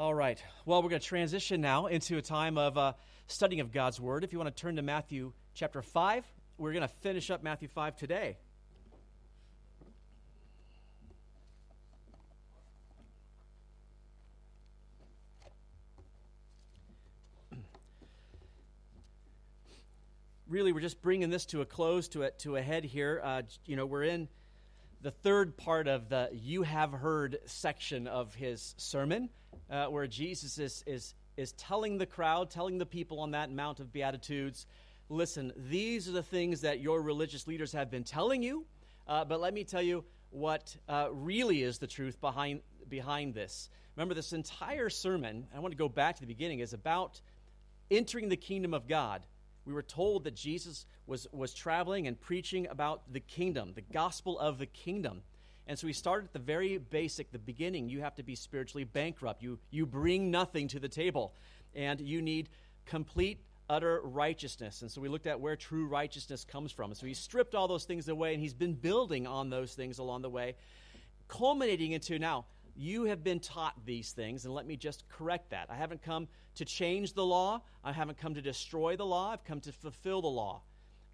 All right. Well, we're going to transition now into a time of studying of God's Word. If you want to turn to Matthew chapter 5, we're going to finish up Matthew 5 today. Really, we're just bringing this to a close, to a head here. We're in the third part of the "You Have Heard" section of his sermon, where Jesus is telling the crowd, telling the people on that Mount of Beatitudes, listen, these are the things that your religious leaders have been telling you, but let me tell you what really is the truth behind this. Remember, this entire sermon, I want to go back to the beginning, is about entering the kingdom of God. We were told that Jesus was traveling and preaching about the kingdom, the gospel of the kingdom. And so we started at the very basic, the beginning. You have to be spiritually bankrupt. You bring nothing to the table, and you need complete, utter righteousness. And so we looked at where true righteousness comes from. And so he stripped all those things away, and he's been building on those things along the way, culminating into now, you have been taught these things, and let me just correct that. I haven't come to change the law. I haven't come to destroy the law. I've come to fulfill the law.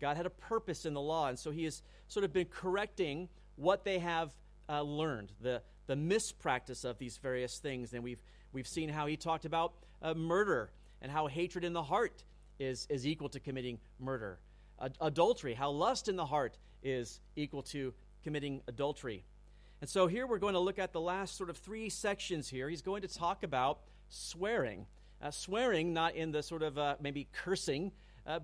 God had a purpose in the law, and so he has sort of been correcting what they have learned, the mispractice of these various things. And we've seen how he talked about murder and how hatred in the heart is equal to committing murder. Adultery, how lust in the heart is equal to committing adultery. And so here we're going to look at the last sort of three sections here. He's going to talk about swearing. Swearing, not in the sort of maybe cursing,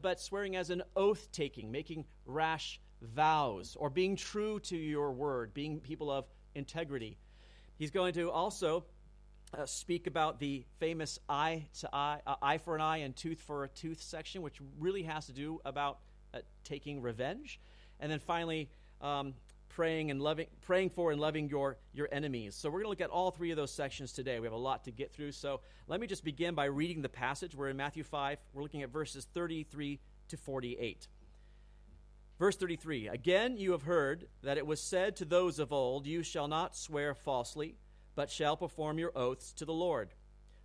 but swearing as an oath-taking, making rash vows, or being true to your word, being people of integrity. He's going to also speak about the famous eye for an eye and tooth for a tooth section, which really has to do about taking revenge. And then finally, praying for and loving your enemies. So we're going to look at all three of those sections today. We have a lot to get through. So let me just begin by reading the passage. We're in Matthew 5. We're looking at verses 33 to 48. Verse 33, "Again you have heard that it was said to those of old, 'You shall not swear falsely, but shall perform your oaths to the Lord.'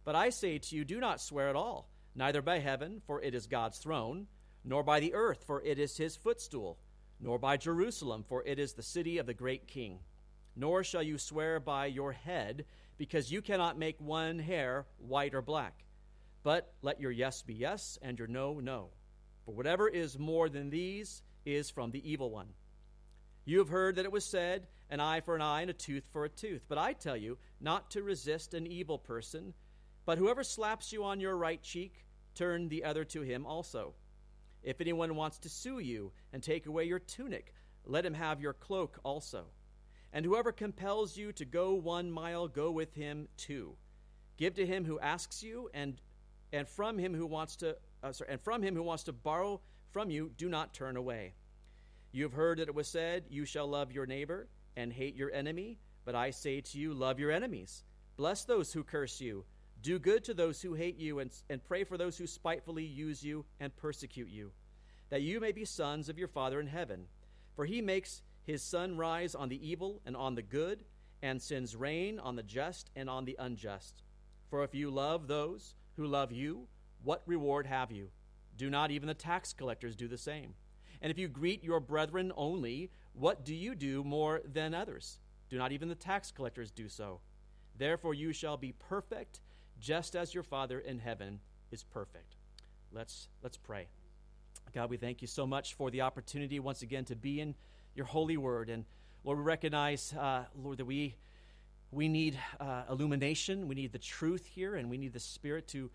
But I say to you, do not swear at all, neither by heaven, for it is God's throne, nor by the earth, for it is his footstool, nor by Jerusalem, for it is the city of the great king. Nor shall you swear by your head, because you cannot make one hair white or black. But let your yes be yes, and your no, no. For whatever is more than these is from the evil one. You have heard that it was said, 'An eye for an eye and a tooth for a tooth.' But I tell you not to resist an evil person, but whoever slaps you on your right cheek, turn the other to him also. If anyone wants to sue you and take away your tunic, let him have your cloak also. And whoever compels you to go 1 mile, go with him 2. Give to him who asks you, and from him who wants to borrow from you, do not turn away. You have heard that it was said, 'You shall love your neighbor and hate your enemy.' But I say to you, love your enemies, bless those who curse you, do good to those who hate you, and pray for those who spitefully use you and persecute you, that you may be sons of your Father in heaven. For he makes his sun rise on the evil and on the good, and sends rain on the just and on the unjust. For if you love those who love you, what reward have you? Do not even the tax collectors do the same? And if you greet your brethren only, what do you do more than others? Do not even the tax collectors do so? Therefore you shall be perfect, just as your Father in heaven is perfect." Let's pray. God, we thank you so much for the opportunity once again to be in your holy word. And Lord, we recognize, Lord, that we need illumination. We need the truth here, and we need the Spirit to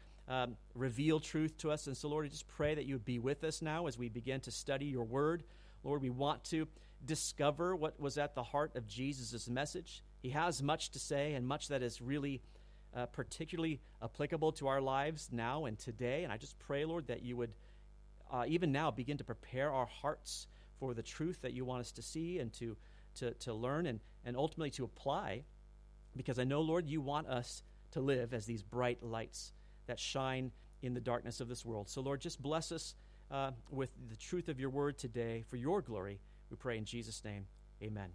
reveal truth to us. And so, Lord, I just pray that you would be with us now as we begin to study your word. Lord, we want to discover what was at the heart of Jesus' message. He has much to say, and much that is really particularly applicable to our lives now and today. And I just pray, Lord, that you would even now begin to prepare our hearts for the truth that you want us to see and to learn and ultimately to apply, because I know, Lord, you want us to live as these bright lights that shine in the darkness of this world. So, Lord, just bless us with the truth of your word today for your glory. We pray in Jesus' name, amen.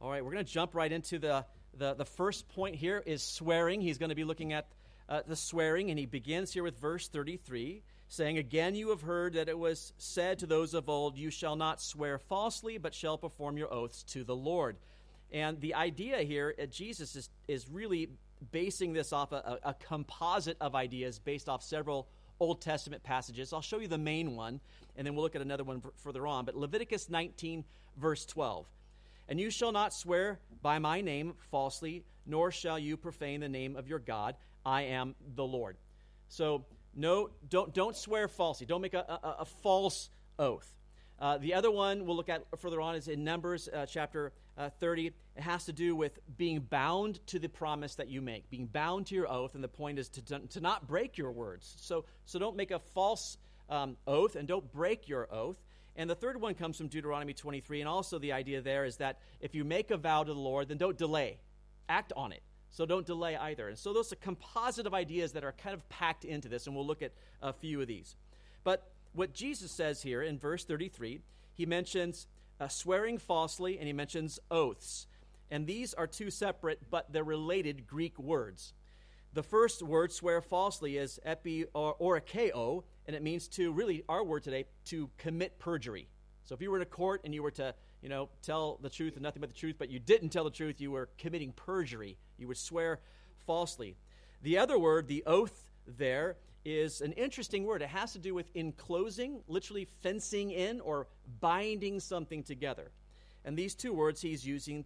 All right, we're going to jump right into the the first point here is swearing. He's going to be looking at the swearing, and he begins here with verse 33, saying, "Again you have heard that it was said to those of old, you shall not swear falsely, but shall perform your oaths to the Lord." And the idea here, Jesus is really basing this off a composite of ideas based off several Old Testament passages. I'll show you the main one, and then we'll look at another one further on. But Leviticus 19, verse 12. "And you shall not swear by my name falsely, nor shall you profane the name of your God. I am the Lord." So no, don't swear falsely. Don't make a false oath. The other one we'll look at further on is in Numbers chapter 30. It has to do with being bound to the promise that you make, being bound to your oath, and the point is to not break your words. So don't make a false oath, and don't break your oath. And the third one comes from Deuteronomy 23, and also the idea there is that if you make a vow to the Lord, then don't delay. Act on it. So don't delay either. And so those are composite of ideas that are kind of packed into this, and we'll look at a few of these. But what Jesus says here in verse 33, he mentions swearing falsely, and he mentions oaths. And these are two separate, but they're related Greek words. The first word, swear falsely, is epi orakeo, and it means to, really, our word today, to commit perjury. So if you were in a court and you were to, tell the truth and nothing but the truth, but you didn't tell the truth, you were committing perjury. You would swear falsely. The other word, the oath there, is an interesting word. It has to do with enclosing, literally fencing in or binding something together. And these two words he's using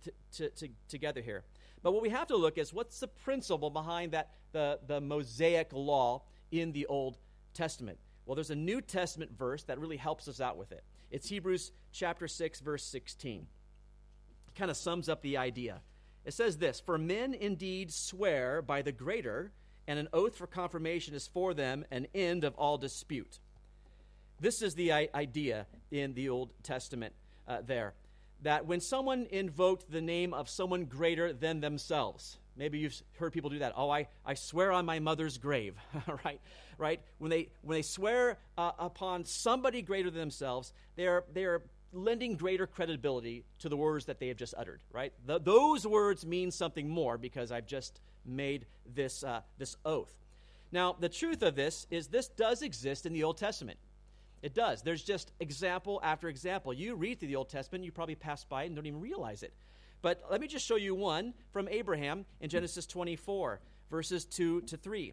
together here. But what we have to look is what's the principle behind that the Mosaic law in the Old Testament. Well, there's a New Testament verse that really helps us out with it. It's Hebrews chapter 6, verse 16. It kind of sums up the idea. It says this, "For men indeed swear by the greater, and an oath for confirmation is for them an end of all dispute." This is the idea in the Old Testament there, that when someone invoked the name of someone greater than themselves, maybe you've heard people do that. "Oh, I swear on my mother's grave," right? When they swear upon somebody greater than themselves, they are lending greater credibility to the words that they have just uttered, right? Those words mean something more because I've just made this this oath. Now, the truth of this is this does exist in the Old Testament. It does. There's just example after example. You read through the Old Testament, you probably pass by it and don't even realize it. But let me just show you one from Abraham in Genesis 24, verses 2 to 3.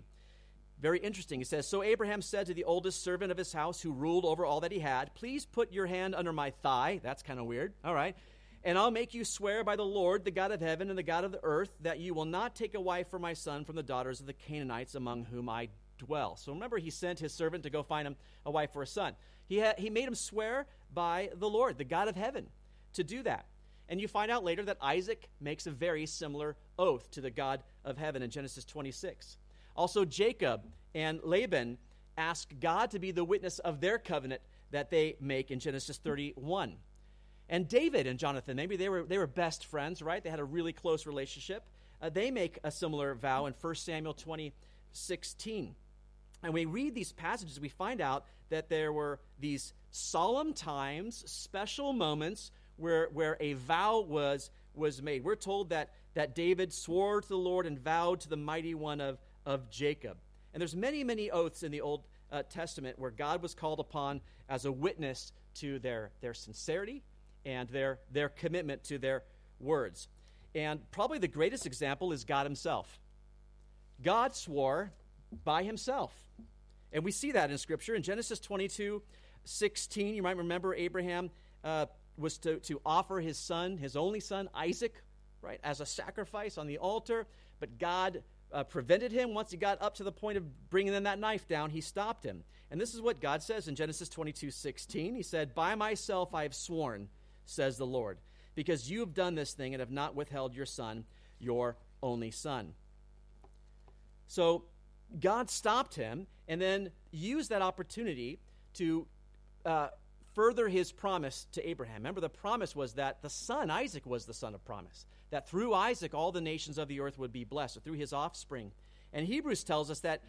Very interesting. It says, "So Abraham said to the oldest servant of his house who ruled over all that he had, 'Please put your hand under my thigh.'" That's kind of weird. All right. "And I'll make you swear by the Lord, the God of heaven and the God of the earth, that you will not take a wife for my son from the daughters of the Canaanites among whom I dwell." So remember, he sent his servant to go find him a wife for a son. He made him swear by the Lord, the God of heaven, to do that. And you find out later that Isaac makes a very similar oath to the God of heaven in Genesis 26. Also, Jacob and Laban ask God to be the witness of their covenant that they make in Genesis 31. And David and Jonathan, maybe they were best friends, right? They had a really close relationship. They make a similar vow in 1 Samuel 20:16. And when we read these passages, we find out that there were these solemn times, special moments where a vow was made. We're told that David swore to the Lord and vowed to the mighty one of Jacob. And there's many, many oaths in the Old Testament where God was called upon as a witness to their sincerity and their commitment to their words. And probably the greatest example is God himself. God swore by himself. And we see that in Scripture. In Genesis 22:16, you might remember Abraham was to offer his son, his only son, Isaac, right, as a sacrifice on the altar. But God prevented him. Once he got up to the point of bringing in that knife down, he stopped him. And this is what God says in Genesis 22:16. He said, "By myself I have sworn, says the Lord, because you have done this thing and have not withheld your son, your only son." So God stopped him and then used that opportunity to further his promise to Abraham. Remember, the promise was that the son, Isaac, was the son of promise, that through Isaac, all the nations of the earth would be blessed, so through his offspring. And Hebrews tells us that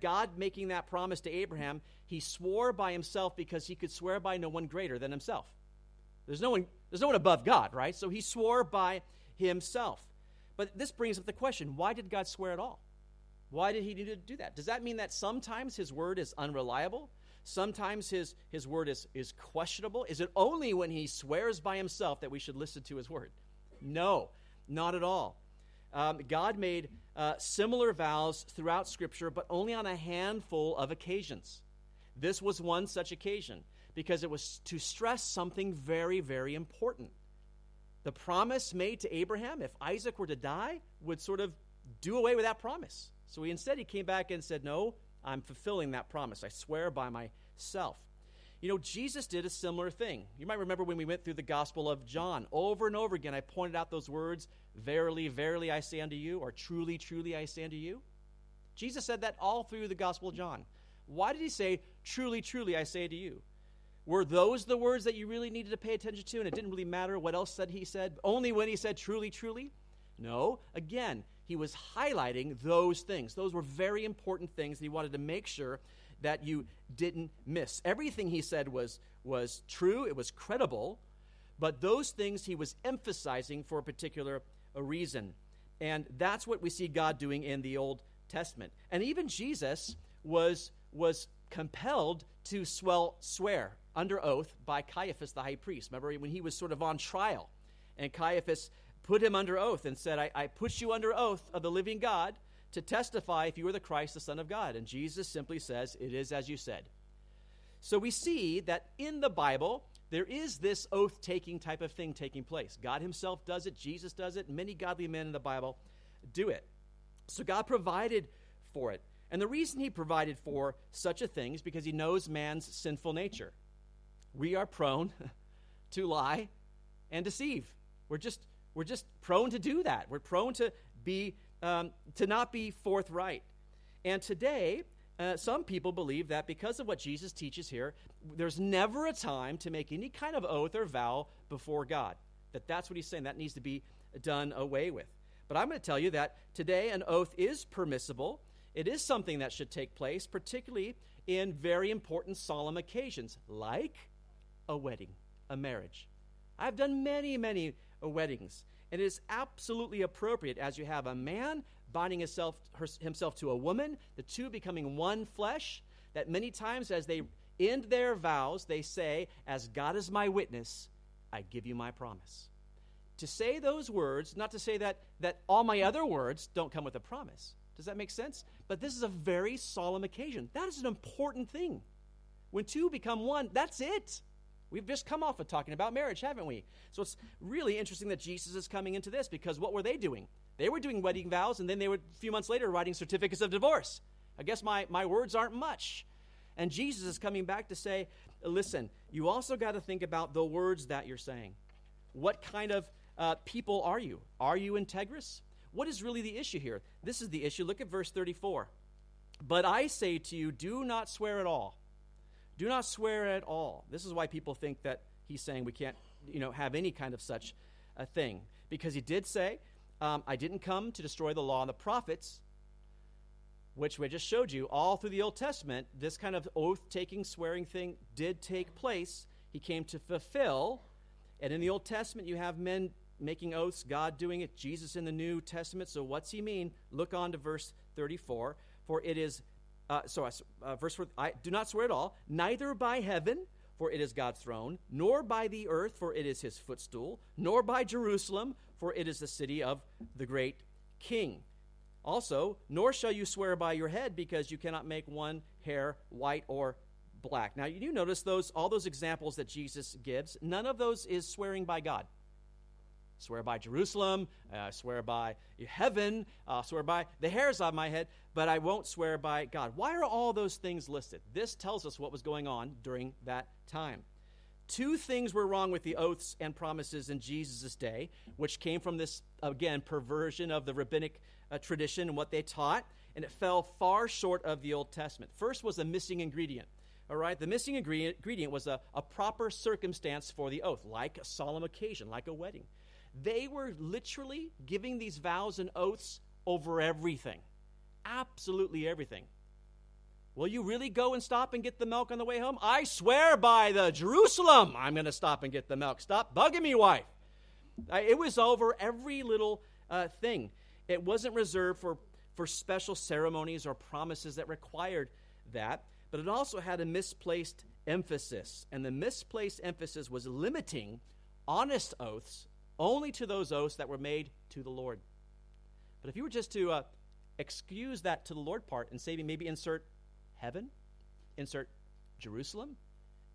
God making that promise to Abraham, he swore by himself because he could swear by no one greater than himself. There's no one above God, right? So he swore by himself. But this brings up the question, why did God swear at all? Why did he need to do that? Does that mean that sometimes his word is unreliable? Sometimes his word is questionable? Is it only when he swears by himself that we should listen to his word? No, not at all. God made similar vows throughout Scripture, but only on a handful of occasions. This was one such occasion because it was to stress something very, very important. The promise made to Abraham, if Isaac were to die, would sort of do away with that promise. So instead, he came back and said, no, I'm fulfilling that promise. I swear by myself. You know, Jesus did a similar thing. You might remember when we went through the Gospel of John. Over and over again, I pointed out those words, verily, verily, I say unto you, or truly, truly, I say unto you. Jesus said that all through the Gospel of John. Why did he say, truly, truly, I say to you? Were those the words that you really needed to pay attention to, and it didn't really matter what else that he said, only when he said, truly, truly? No, again, he was highlighting those things. Those were very important things that he wanted to make sure that you didn't miss. Everything he said was true, it was credible, but those things he was emphasizing for a particular reason. And that's what we see God doing in the Old Testament. And even Jesus was compelled to swear under oath by Caiaphas the high priest. Remember when he was sort of on trial, and Caiaphas put him under oath and said, I put you under oath of the living God to testify if you were the Christ, the Son of God. And Jesus simply says, it is as you said. So we see that in the Bible, there is this oath-taking type of thing taking place. God himself does it. Jesus does it. Many godly men in the Bible do it. So God provided for it. And the reason he provided for such a thing is because he knows man's sinful nature. We are prone to lie and deceive. We're just prone to do that. We're prone to be to not be forthright. And today, some people believe that because of what Jesus teaches here, there's never a time to make any kind of oath or vow before God. That's what he's saying. That needs to be done away with. But I'm going to tell you that today an oath is permissible. It is something that should take place, particularly in very important solemn occasions, like a wedding, a marriage. I've done many, many weddings, and it is absolutely appropriate as you have a man binding himself to a woman, the two becoming one flesh, that many times as they end their vows, they say, as God is my witness, I give you my promise. To say those words, not to say that all my other words don't come with a promise. Does that make sense? But this is a very solemn occasion. That is an important thing. When two become one, that's it. We've just come off of talking about marriage, haven't we? So it's really interesting that Jesus is coming into this, because what were they doing? They were doing wedding vows, and then they were, a few months later, writing certificates of divorce. I guess my words aren't much. And Jesus is coming back to say, listen, you also got to think about the words that you're saying. What kind of people are you? Are you integrous? What is really the issue here? This is the issue. Look at verse 34. But I say to you, do not swear at all. Do not swear at all. This is why people think that he's saying we can't, have any kind of such a thing. Because he did say, I didn't come to destroy the law and the prophets, which we just showed you. All through the Old Testament, this kind of oath-taking, swearing thing did take place. He came to fulfill. And in the Old Testament, you have men making oaths, God doing it, Jesus in the New Testament. So what's he mean? Look on to verse 34. For it is, I do not swear at all, neither by heaven, for it is God's throne, nor by the earth, for it is his footstool, nor by Jerusalem, for it is the city of the great king. Also, nor shall you swear by your head, because you cannot make one hair white or black. Now, you do notice all those examples that Jesus gives, none of those is swearing by God. Swear by Jerusalem, swear by heaven, swear by the hairs on my head, but I won't swear by God. Why are all those things listed? This tells us what was going on during that time. Two things were wrong with the oaths and promises in Jesus' day, which came from this, again, perversion of the rabbinic tradition and what they taught, and it fell far short of the Old Testament. First was a missing ingredient. All right, the missing ingredient was a proper circumstance for the oath, like a solemn occasion, like a wedding. They were literally giving these vows and oaths over everything, absolutely everything. Will you really go and stop and get the milk on the way home? I swear by the Jerusalem, I'm going to stop and get the milk. Stop bugging me, wife. It was over every little thing. It wasn't reserved for special ceremonies or promises that required that, but it also had a misplaced emphasis. And the misplaced emphasis was limiting honest oaths only to those oaths that were made to the Lord. But if you were just to excuse that to the Lord part and say, maybe insert heaven, insert Jerusalem,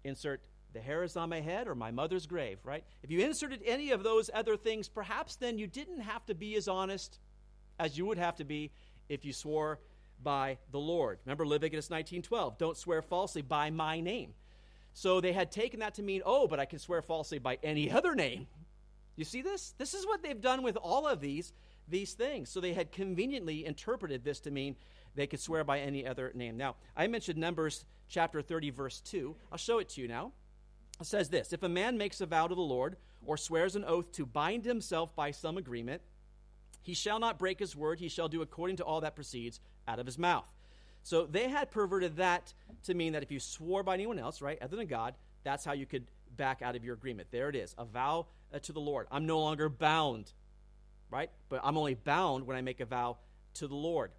insert the hair is on my head or my mother's grave, right? If you inserted any of those other things, perhaps then you didn't have to be as honest as you would have to be if you swore by the Lord. Remember Leviticus 19:12, don't swear falsely by my name. So they had taken that to mean, oh, but I can swear falsely by any other name. You see this? This is what they've done with all of these things. So they had conveniently interpreted this to mean they could swear by any other name. Now, I mentioned Numbers chapter 30, verse 2. I'll show it to you now. It says this, if a man makes a vow to the Lord or swears an oath to bind himself by some agreement, he shall not break his word. He shall do according to all that proceeds out of his mouth. So they had perverted that to mean that if you swore by anyone else, right, other than God, that's how you could back out of your agreement. There it is, a vow to the Lord. I'm no longer bound, right? But I'm only bound when I make a vow to the Lord.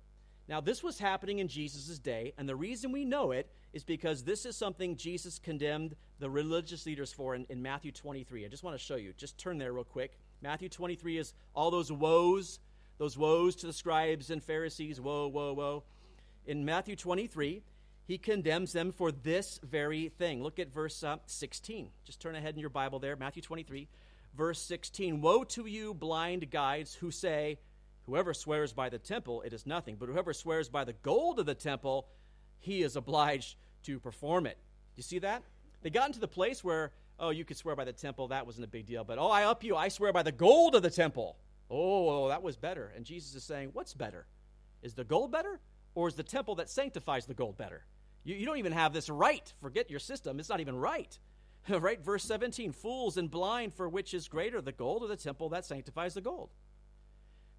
Now, this was happening in Jesus' day, and the reason we know it is because this is something Jesus condemned the religious leaders for in Matthew 23. I just want to show you. Just turn there real quick. Matthew 23 is all those woes to the scribes and Pharisees, woe, woe, woe. In Matthew 23, he condemns them for this very thing. Look at verse 16. Just turn ahead in your Bible there, Matthew 23, verse 16. Woe to you, blind guides, who say, whoever swears by the temple, it is nothing. But whoever swears by the gold of the temple, he is obliged to perform it. You see that? They got into the place where, oh, you could swear by the temple. That wasn't a big deal. But, oh, I up you. I swear by the gold of the temple. Oh, that was better. And Jesus is saying, what's better? Is the gold better? Or is the temple that sanctifies the gold better? You don't even have this right. Forget your system. It's not even right. Right? Verse 17, fools and blind, for which is greater, the gold or the temple that sanctifies the gold?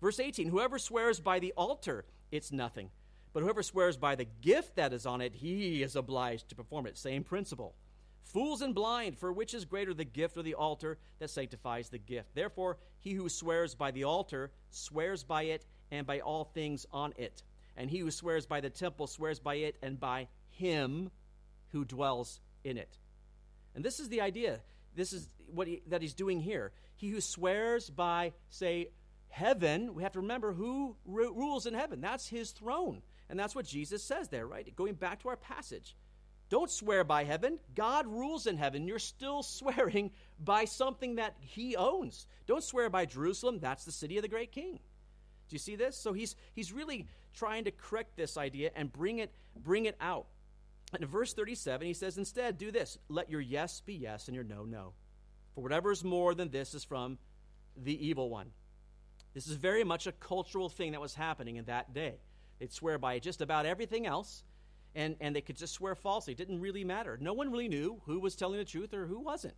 Verse 18, whoever swears by the altar, it's nothing. But whoever swears by the gift that is on it, he is obliged to perform it. Same principle. Fools and blind, for which is greater, the gift or the altar that sanctifies the gift? Therefore, he who swears by the altar swears by it and by all things on it. And he who swears by the temple swears by it and by him who dwells in it. And this is the idea. This is what that he's doing here. He who swears by, say, heaven, we have to remember who rules in heaven. That's his throne. And that's what Jesus says there, right? Going back to our passage. Don't swear by heaven. God rules in heaven. You're still swearing by something that he owns. Don't swear by Jerusalem. That's the city of the great king. Do you see this? So he's really trying to correct this idea and bring it out. And in verse 37, he says, instead, do this. Let your yes be yes and your no, no. For whatever is more than this is from the evil one. This is very much a cultural thing that was happening in that day. They'd swear by just about everything else, and they could just swear falsely. It didn't really matter. No one really knew who was telling the truth or who wasn't.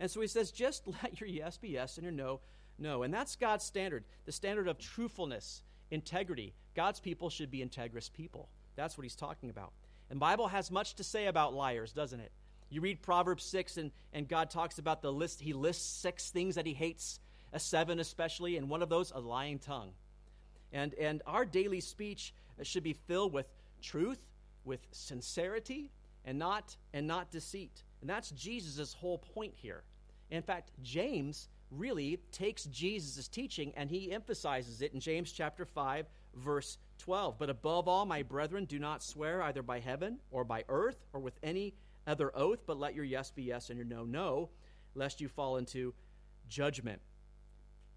And so he says, just let your yes be yes and your no, no. And that's God's standard, the standard of truthfulness, integrity. God's people should be integrous people. That's what he's talking about. And the Bible has much to say about liars, doesn't it? You read Proverbs 6, and God talks about the list. He lists 6 things that he hates, 7 especially, and one of those, a lying tongue. And our daily speech should be filled with truth, with sincerity, and not deceit. And that's Jesus' whole point here. In fact, James really takes Jesus' teaching and he emphasizes it in James chapter 5, verse 12. But above all, my brethren, do not swear either by heaven or by earth or with any other oath, but let your yes be yes and your no, no, lest you fall into judgment.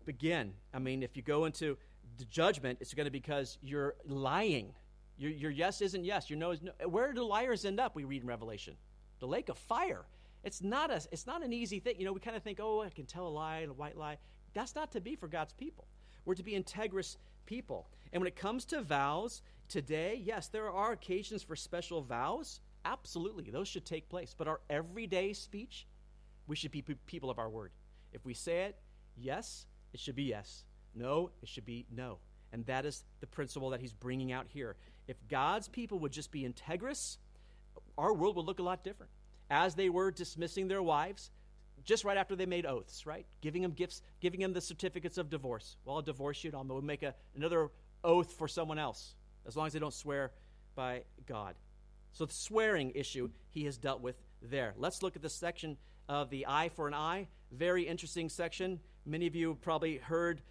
Again, I mean, if you go into the judgment, it's going to be because you're lying. Your yes isn't yes. Your no is no. Where do liars end up? We read in Revelation, the lake of fire. It's not an easy thing. You know, we kind of think, oh, I can tell a lie and a white lie. That's not to be for God's people. We're to be integrous people. And when it comes to vows today, yes, there are occasions for special vows. Absolutely, those should take place. But our everyday speech, we should be people of our word. If we say it, yes, it should be yes. No, it should be no. And that is the principle that he's bringing out here. If God's people would just be integrous, our world would look a lot different. As they were dismissing their wives, just right after they made oaths, right? Giving them gifts, giving them the certificates of divorce. Well, I'll divorce you, and we'll make another oath for someone else, as long as they don't swear by God. So the swearing issue he has dealt with there. Let's look at this section of the eye for an eye. Very interesting section. Many of you probably heard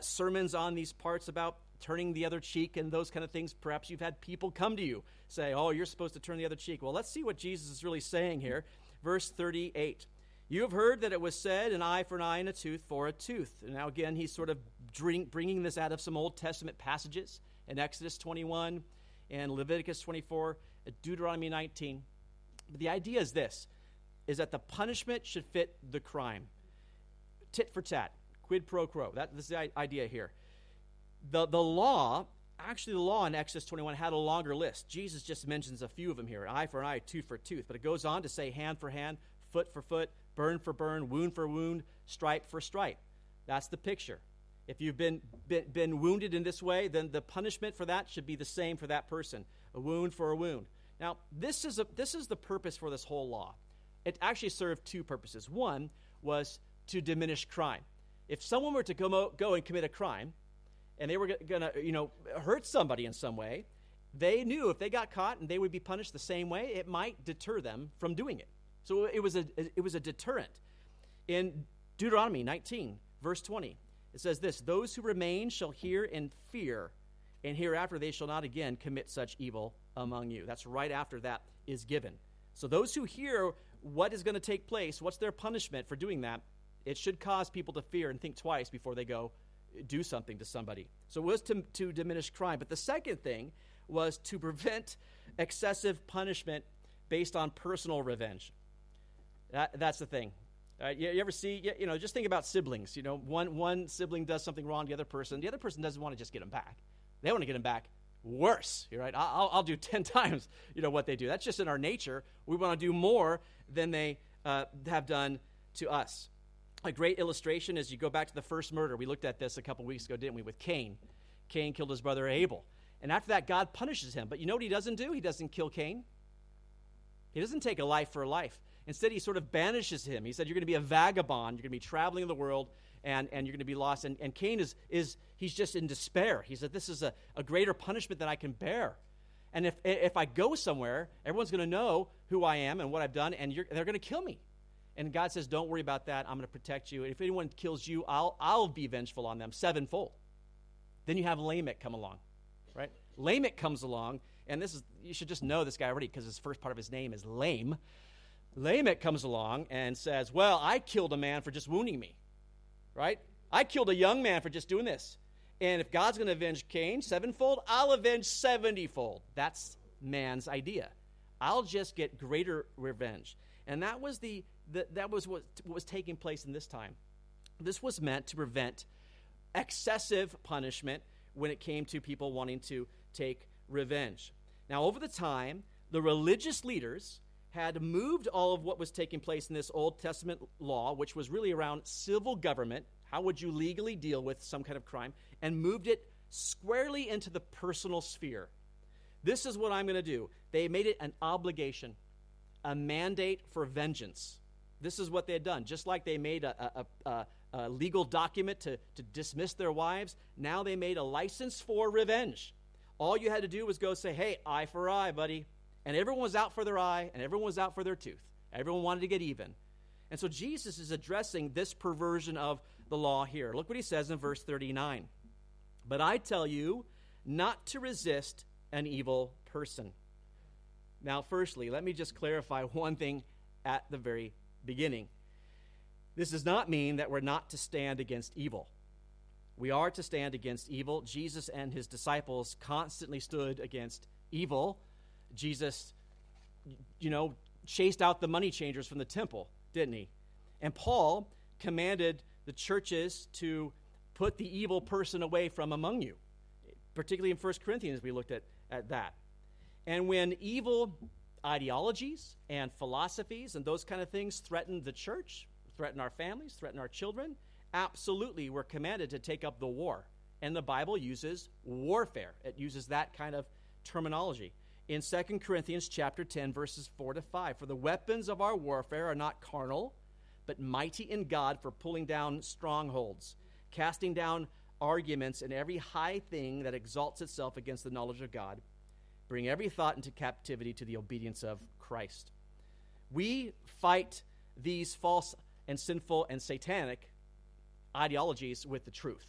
sermons on these parts about turning the other cheek and those kind of things. Perhaps you've had people come to you say, oh, you're supposed to turn the other cheek. Well, let's see what Jesus is really saying here. Verse 38, you have heard that it was said, an eye for an eye and a tooth for a tooth. And now, again, he's sort of bringing this out of some Old Testament passages in Exodus 21 and Leviticus 24, Deuteronomy 19. But the idea is this, is that the punishment should fit the crime. Tit for tat, quid pro quo. This is the idea here. The law in Exodus 21 had a longer list. Jesus just mentions a few of them here, an eye for an eye, tooth for tooth. But it goes on to say hand for hand, foot for foot, burn for burn, wound for wound, stripe for stripe. That's the picture. If you've been wounded in this way, then the punishment for that should be the same for that person, a wound for a wound. Now, this is the purpose for this whole law. It actually served two purposes. One was to diminish crime. If someone were to go and commit a crime, and they were going to, hurt somebody in some way, they knew if they got caught and they would be punished the same way, it might deter them from doing it. So it was a deterrent. In Deuteronomy 19, verse 20, it says this, those who remain shall hear and fear, and hereafter they shall not again commit such evil among you. That's right after that is given. So those who hear what is going to take place, what's their punishment for doing that, it should cause people to fear and think twice before they go do something to somebody. So it was to diminish crime. But the second thing was to prevent excessive punishment based on personal revenge. That's the thing. Right, you ever see, just think about siblings. One sibling does something wrong to the other person. The other person doesn't want to just get them back. They want to get them back worse. Right? I'll do 10 times, what they do. That's just in our nature. We want to do more than they have done to us. A great illustration is you go back to the first murder. We looked at this a couple weeks ago, didn't we, with Cain. Cain killed his brother Abel. And after that, God punishes him. But you know what he doesn't do? He doesn't kill Cain. He doesn't take a life for a life. Instead, he sort of banishes him. He said, you're going to be a vagabond. You're going to be traveling in the world, and you're going to be lost. And Cain is he's just in despair. He said, this is a greater punishment than I can bear. And if I go somewhere, everyone's going to know who I am and what I've done, and they're going to kill me. And God says, don't worry about that. I'm going to protect you. And if anyone kills you, I'll be vengeful on them sevenfold. Then you have Lamech come along, right? Lamech comes along, and you should just know this guy already because his first part of his name is Lame. Lamech comes along and says, well, I killed a man for just wounding me, right? I killed a young man for just doing this. And if God's going to avenge Cain sevenfold, I'll avenge 70-fold. That's man's idea. I'll just get greater revenge. And that was what was taking place in this time. This was meant to prevent excessive punishment when it came to people wanting to take revenge. Now, over the time, the religious leaders had moved all of what was taking place in this Old Testament law, which was really around civil government, how would you legally deal with some kind of crime, and moved it squarely into the personal sphere. This is what I'm going to do. They made it an obligation, a mandate for vengeance. This is what they had done. Just like they made a legal document to dismiss their wives, now they made a license for revenge. All you had to do was go say, hey, eye for eye, buddy. And everyone was out for their eye, and everyone was out for their tooth. Everyone wanted to get even. And so Jesus is addressing this perversion of the law here. Look what he says in verse 39. But I tell you not to resist an evil person. Now, firstly, let me just clarify one thing at the very beginning. This does not mean that we're not to stand against evil. We are to stand against evil. Jesus and his disciples constantly stood against evil. Jesus, chased out the money changers from the temple, didn't he? And Paul commanded the churches to put the evil person away from among you. Particularly in 1 Corinthians, we looked at that. And when evil ideologies and philosophies and those kind of things threaten the church, threaten our families, threaten our children, absolutely we're commanded to take up the war. And the Bible uses warfare. It uses that kind of terminology. In 2 Corinthians chapter 10, verses 4 to 5, for the weapons of our warfare are not carnal, but mighty in God for pulling down strongholds, casting down arguments and every high thing that exalts itself against the knowledge of God. Bring every thought into captivity to the obedience of Christ. We fight these false and sinful and satanic ideologies with the truth.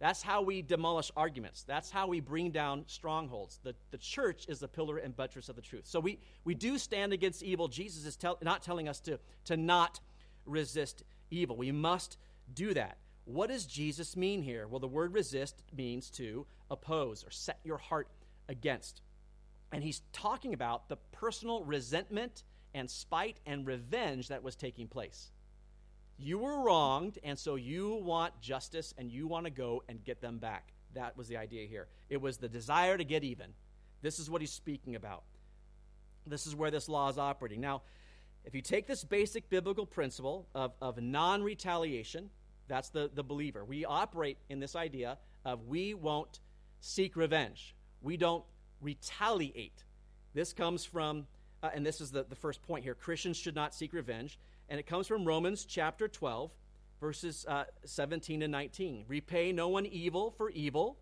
That's how we demolish arguments. That's how we bring down strongholds. The church is the pillar and buttress of the truth. So we do stand against evil. Jesus is not telling us to not resist evil. We must do that. What does Jesus mean here? Well, the word resist means to oppose or set your heart against. And he's talking about the personal resentment and spite and revenge that was taking place. You were wronged, and so you want justice, and you want to go and get them back. That was the idea here. It was the desire to get even. This is what he's speaking about. This is where this law is operating. Now, if you take this basic biblical principle of non-retaliation, that's the believer. We operate in this idea of we won't seek revenge. We don't retaliate. This comes from, and this is the first point here, Christians should not seek revenge. And it comes from Romans chapter 12, verses 17 and 19. Repay no one evil for evil.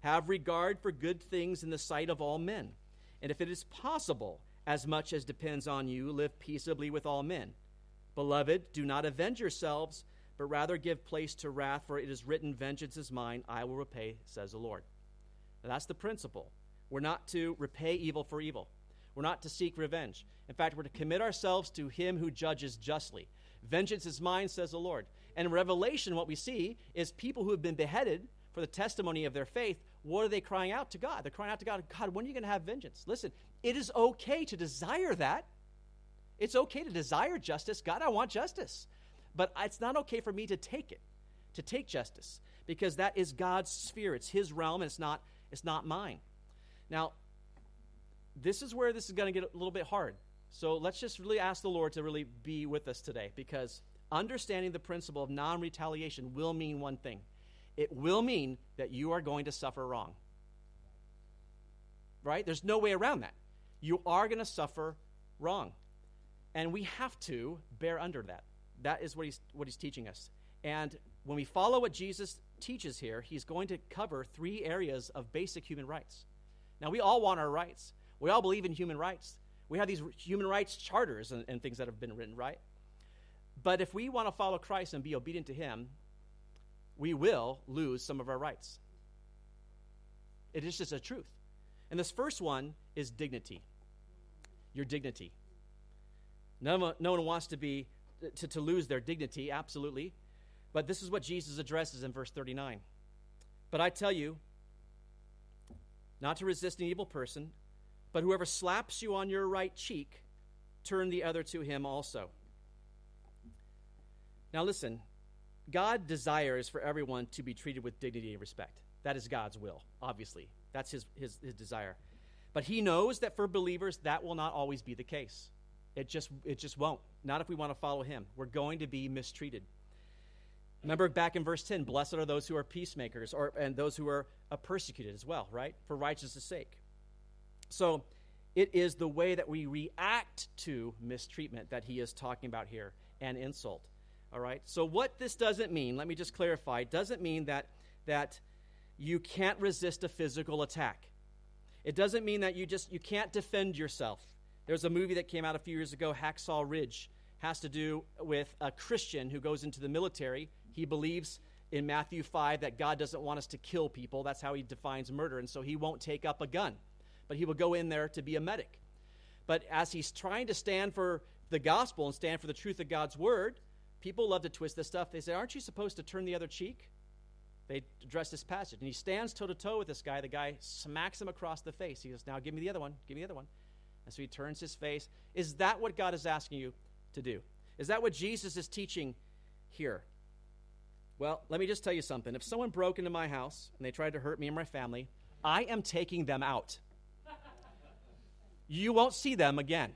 Have regard for good things in the sight of all men. And if it is possible, as much as depends on you, live peaceably with all men. Beloved, do not avenge yourselves, but rather give place to wrath, for it is written, vengeance is mine, I will repay, says the Lord. Now, that's the principle. We're not to repay evil for evil. We're not to seek revenge. In fact, we're to commit ourselves to him who judges justly. Vengeance is mine, says the Lord. And in Revelation, what we see is people who have been beheaded for the testimony of their faith, what are they crying out to God? They're crying out to God, God, when are you going to have vengeance? Listen, it is okay to desire that. It's okay to desire justice. God, I want justice. But it's not okay for me to take it, to take justice, because that is God's sphere. It's his realm, and it's not mine. Now, this is where this is going to get a little bit hard. So let's just really ask the Lord to really be with us today, because understanding the principle of non-retaliation will mean one thing. It will mean that you are going to suffer wrong, right? There's no way around that. You are going to suffer wrong, and we have to bear under that. That is what he's teaching us. And when we follow what Jesus teaches here, he's going to cover three areas of basic human rights. Now, we all want our rights. We all believe in human rights. We have these human rights charters and things that have been written, right? But if we want to follow Christ and be obedient to him, we will lose some of our rights. It is just a truth. And this first one is dignity. Your dignity. No one wants to lose their dignity, absolutely. But this is what Jesus addresses in verse 39. But I tell you, not to resist an evil person, but whoever slaps you on your right cheek, turn the other to him also. Now listen, God desires for everyone to be treated with dignity and respect. That is God's will, obviously. That's his desire. But he knows that for believers, that will not always be the case. It just won't. Not if we want to follow him. We're going to be mistreated. Remember back in verse 10, blessed are those who are peacemakers and those who are persecuted as well, right? For righteousness' sake. So it is the way that we react to mistreatment that he is talking about here, and insult, all right? So what this doesn't mean, let me just clarify, it doesn't mean that you can't resist a physical attack. It doesn't mean that you can't defend yourself. There's a movie that came out a few years ago, Hacksaw Ridge, has to do with a Christian who goes into the military. He believes in Matthew 5 that God doesn't want us to kill people. That's how he defines murder, and so he won't take up a gun. But he will go in there to be a medic. But as he's trying to stand for the gospel and stand for the truth of God's word, people love to twist this stuff. They say, aren't you supposed to turn the other cheek? They address this passage. And he stands toe-to-toe with this guy. The guy smacks him across the face. He goes, now give me the other one. Give me the other one. And so he turns his face. Is that what God is asking you to do? Is that what Jesus is teaching here? Well, let me just tell you something. If someone broke into my house and they tried to hurt me and my family, I am taking them out. You won't see them again.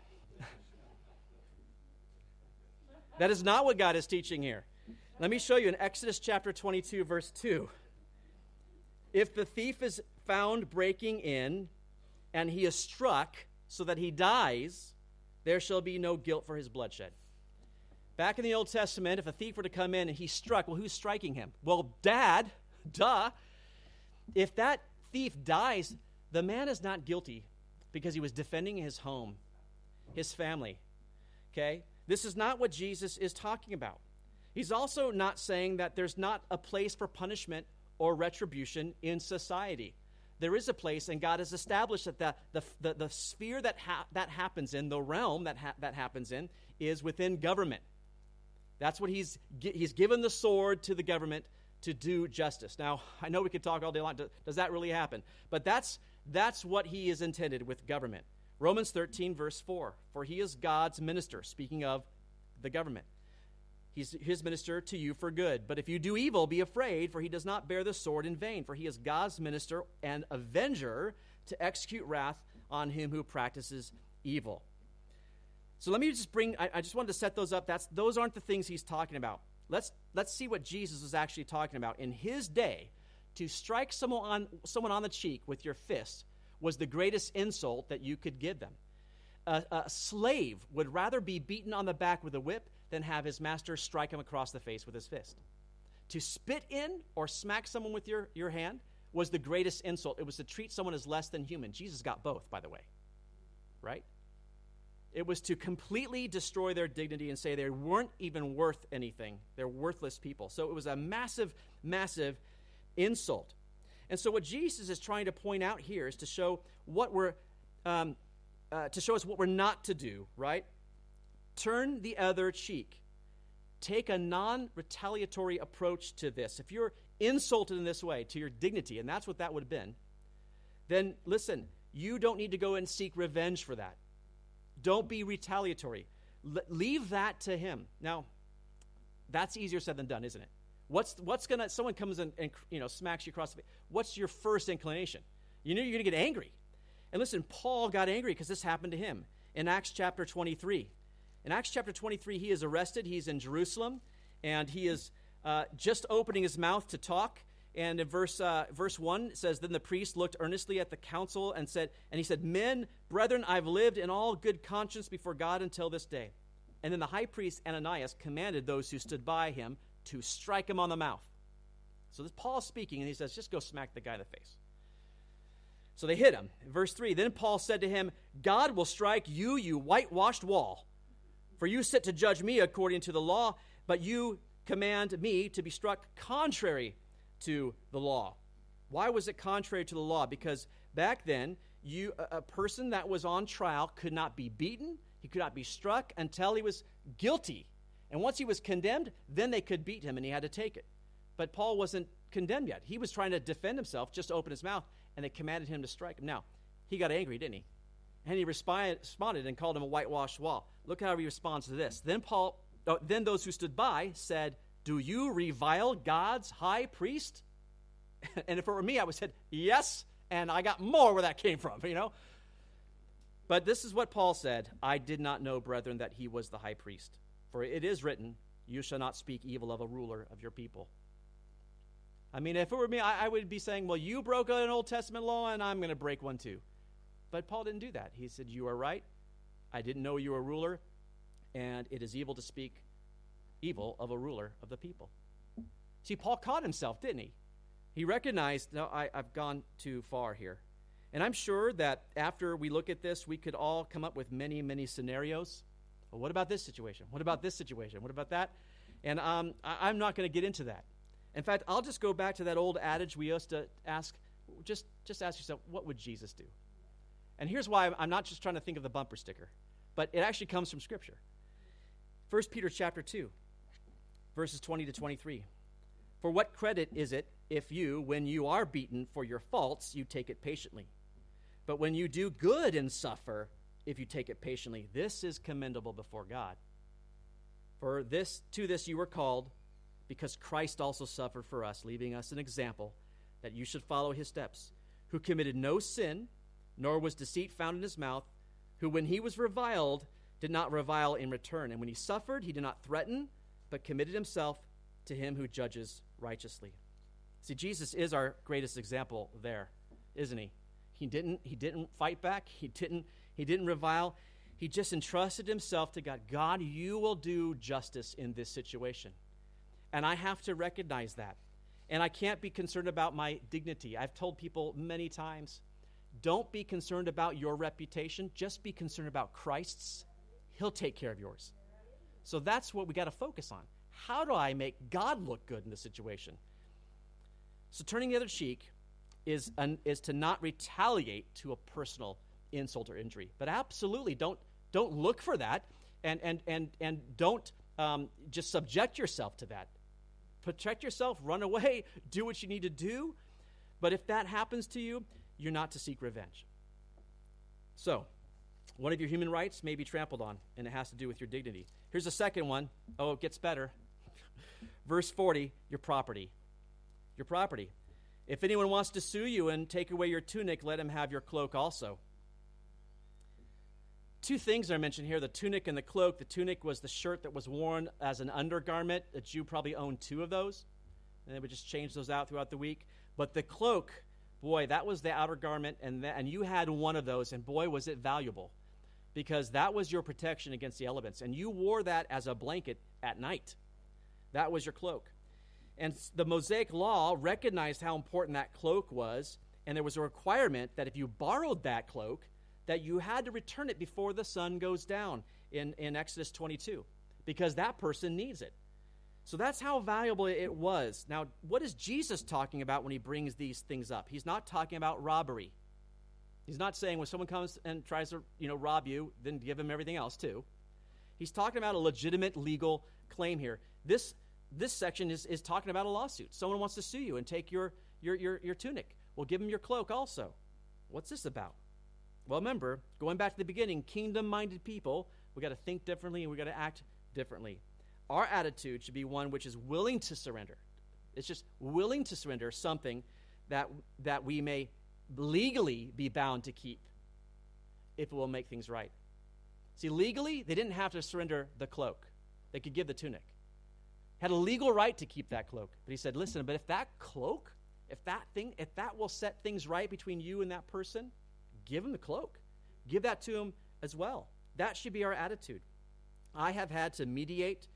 That is not what God is teaching here. Let me show you in Exodus chapter 22, verse 2. If the thief is found breaking in and he is struck so that he dies, there shall be no guilt for his bloodshed. Back in the Old Testament, if a thief were to come in and he struck, well, who's striking him? Well, dad, duh. If that thief dies, the man is not guilty because he was defending his home, his family, okay? This is not what Jesus is talking about. He's also not saying that there's not a place for punishment or retribution in society. There is a place, and God has established that the sphere that happens in, the realm that happens in, is within government. That's what he's given the sword to the government to do justice. Now, I know we could talk all day long. Does that really happen? But that's what he is intended with government. Romans 13, verse 4, for he is God's minister, speaking of the government. He's his minister to you for good. But if you do evil, be afraid, for he does not bear the sword in vain, for he is God's minister and avenger to execute wrath on him who practices evil. So let me just I just wanted to set those up. Those aren't the things he's talking about. Let's see what Jesus was actually talking about. In his day, to strike someone on the cheek with your fist was the greatest insult that you could give them. A slave would rather be beaten on the back with a whip than have his master strike him across the face with his fist. To spit in or smack someone with your hand was the greatest insult. It was to treat someone as less than human. Jesus got both, by the way, right? It was to completely destroy their dignity and say they weren't even worth anything. They're worthless people. So it was a massive, massive insult. And so what Jesus is trying to point out here is to show what we're, to show us what we're not to do, right? Turn the other cheek. Take a non-retaliatory approach to this. If you're insulted in this way to your dignity, and that's what that would have been, then listen, you don't need to go and seek revenge for that. Don't be retaliatory. Leave that to him. Now, that's easier said than done, isn't it? What's gonna? Someone comes in and smacks you across the face. What's your first inclination? You know you're gonna get angry. And listen, Paul got angry because this happened to him in Acts chapter 23. In Acts chapter 23, he is arrested. He's in Jerusalem, and he is just opening his mouth to talk. And in verse 1, it says, then the priest looked earnestly at the council and said, men, brethren, I've lived in all good conscience before God until this day. And then the high priest Ananias commanded those who stood by him to strike him on the mouth. So this Paul's speaking, and he says, just go smack the guy in the face. So they hit him. In verse 3, then Paul said to him, God will strike you, you whitewashed wall. For you sit to judge me according to the law, but you command me to be struck contrary to the law. Why was it contrary to the law? Because back then, a person that was on trial could not be beaten. He could not be struck until he was guilty. And once he was condemned, then they could beat him, and he had to take it. But Paul wasn't condemned yet. He was trying to defend himself, just open his mouth, and they commanded him to strike him. Now, he got angry, didn't he? And he responded and called him a whitewashed wall. Look how he responds to this. Then those who stood by said, do you revile God's high priest? And if it were me, I would have said, yes, and I got more where that came from, But this is what Paul said, I did not know, brethren, that he was the high priest. For it is written, you shall not speak evil of a ruler of your people. I mean, if it were me, I would be saying, well, you broke an Old Testament law, and I'm going to break one too. But Paul didn't do that. He said, you are right. I didn't know you were a ruler, and it is evil to speak evil of a ruler of the people. See, Paul caught himself, didn't he? He recognized, no, I've gone too far here. And I'm sure that after we look at this, we could all come up with many, many scenarios. Well, what about this situation? What about this situation? What about that? And I'm not going to get into that. In fact, I'll just go back to that old adage we used to ask, just ask yourself, what would Jesus do? And here's why I'm not just trying to think of the bumper sticker, but it actually comes from Scripture. 1 Peter chapter 2. Verses 20 to 23. For what credit is it if you, when you are beaten for your faults, you take it patiently? But when you do good and suffer, if you take it patiently, this is commendable before God. For this, to this you were called, because Christ also suffered for us, leaving us an example that you should follow his steps, who committed no sin, nor was deceit found in his mouth, who when he was reviled, did not revile in return. And when he suffered, he did not threaten, but committed himself to him who judges righteously. See, Jesus is our greatest example there, isn't he? He didn't fight back. He didn't revile. He just entrusted himself to God. God, you will do justice in this situation. And I have to recognize that. And I can't be concerned about my dignity. I've told people many times, don't be concerned about your reputation. Just be concerned about Christ's. He'll take care of yours. So that's what we got to focus on. How do I make God look good in this situation? So turning the other cheek is to not retaliate to a personal insult or injury. But absolutely don't look for that and don't just subject yourself to that. Protect yourself, run away, do what you need to do. But if that happens to you, you're not to seek revenge. So one of your human rights may be trampled on, and it has to do with your dignity. Here's the second one. Oh, it gets better. Verse 40, your property. Your property. If anyone wants to sue you and take away your tunic, let him have your cloak also. Two things are mentioned here, the tunic and the cloak. The tunic was the shirt that was worn as an undergarment. A Jew probably owned two of those, and they would just change those out throughout the week. But the cloak, boy, that was the outer garment, and you had one of those, and boy, was it valuable, because that was your protection against the elements, and you wore that as a blanket at night. That was your cloak. And the Mosaic Law recognized how important that cloak was, and there was a requirement that if you borrowed that cloak, that you had to return it before the sun goes down in Exodus 22, because that person needs it. So that's how valuable it was. Now, what is Jesus talking about when he brings these things up? He's not talking about robbery. He's not saying when someone comes and tries to, rob you, then give him everything else too. He's talking about a legitimate legal claim here. This section is talking about a lawsuit. Someone wants to sue you and take your tunic. Well, give him your cloak also. What's this about? Well, remember, going back to the beginning, kingdom-minded people, we got to think differently and we got to act differently. Our attitude should be one which is willing to surrender. It's just willing to surrender something that we may legally be bound to keep if it will make things right. See, legally, they didn't have to surrender the cloak. They could give the tunic. Had a legal right to keep that cloak. But he said, listen, but if that cloak, if that will set things right between you and that person, give him the cloak. Give that to him as well. That should be our attitude. I have had to mediate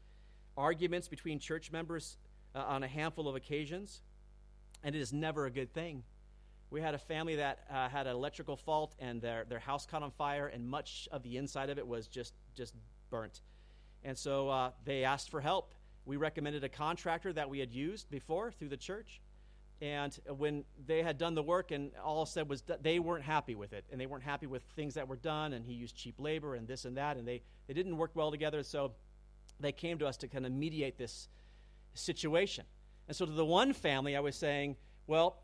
arguments between church members on a handful of occasions, and it is never a good thing. We had a family that had an electrical fault, and their house caught on fire, and much of the inside of it was just burnt. And so they asked for help. We recommended a contractor that we had used before through the church. And when they had done the work and all said was they weren't happy with it, and they weren't happy with things that were done, and he used cheap labor and this and that, and they didn't work well together, so they came to us to kind of mediate this situation. And so to the one family, I was saying, well,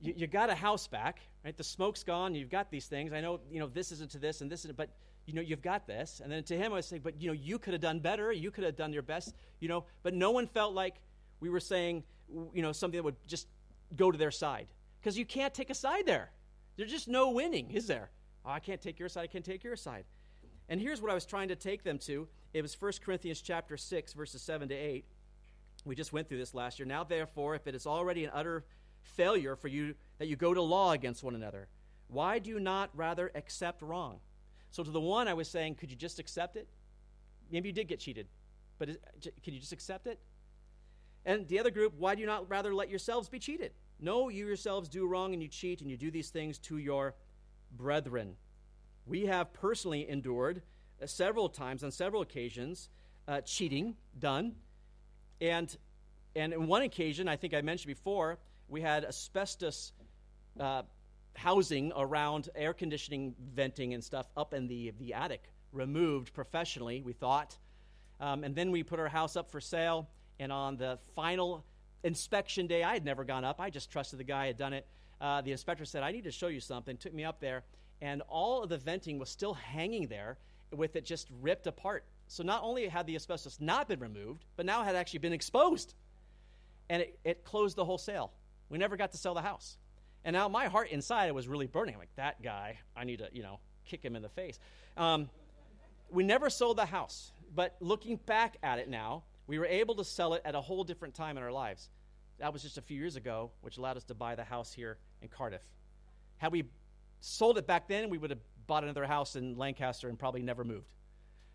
you got a house back, right? The smoke's gone. You've got these things. I know, this isn't to this and this isn't, but, you've got this. And then to him, I was saying, but, you could have done better. You could have done your best, but no one felt like we were saying, something that would just go to their side. Because you can't take a side there. There's just no winning, is there? Oh, I can't take your side. I can't take your side. And here's what I was trying to take them to. It was 1 Corinthians chapter 6, verses 7 to 8. We just went through this last year. Now, therefore, if it is already an utter failure for you that you go to law against one another, why do you not rather accept wrong? So to the one I was saying, could you just accept it? Maybe you did get cheated, but can you just accept it? And the other group, why do you not rather let yourselves be cheated? No, you yourselves do wrong and you cheat and you do these things to your brethren. We have personally endured several times on several occasions cheating done. And in one occasion, I think I mentioned before, we had asbestos housing around air conditioning venting and stuff up in the attic, removed professionally, we thought. And then we put our house up for sale. And on the final inspection day, I had never gone up. I just trusted the guy had done it. The inspector said, I need to show you something. Took me up there. And all of the venting was still hanging there with it just ripped apart. So not only had the asbestos not been removed, but now it had actually been exposed. And it closed the whole sale. We never got to sell the house. And now my heart inside, it was really burning. I'm like, that guy, I need to, kick him in the face. We never sold the house. But looking back at it now, we were able to sell it at a whole different time in our lives. That was just a few years ago, which allowed us to buy the house here in Cardiff. Had we sold it back then, we would have bought another house in Lancaster and probably never moved.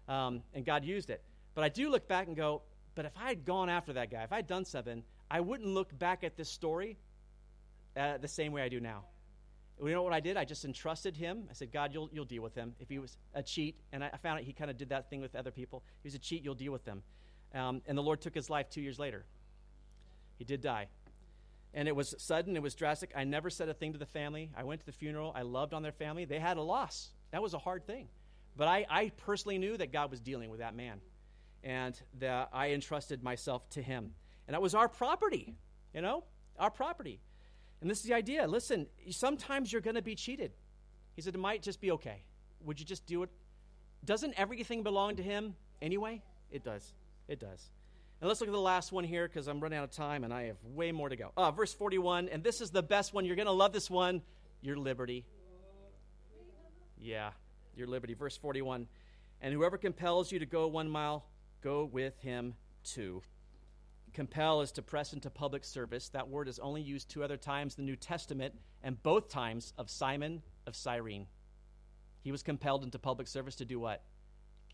And God used it. But I do look back and go, but if I had gone after that guy, if I had done something, I wouldn't look back at this story the same way I do now. You know what I did? I just entrusted him. I said, God, you'll deal with him. If he was a cheat, and I found out he kind of did that thing with other people. He was a cheat, you'll deal with them. And the Lord took his life 2 years later. He did die. And it was sudden. It was drastic. I never said a thing to the family. I went to the funeral. I loved on their family. They had a loss. That was a hard thing. But I personally knew that God was dealing with that man and that I entrusted myself to him. And that was our property, you know, our property. And this is the idea. Listen, sometimes you're going to be cheated. He said, it might just be okay. Would you just do it? Doesn't everything belong to him anyway? It does. It does. And let's look at the last one here because I'm running out of time and I have way more to go. Verse 41, and this is the best one. You're going to love this one. Your liberty. Yeah, your liberty. Verse 41, and whoever compels you to go 1 mile, go with him 2. Compel is to press into public service. That word is only used 2 other times in the New Testament, and both times of Simon of Cyrene. He was compelled into public service to do what?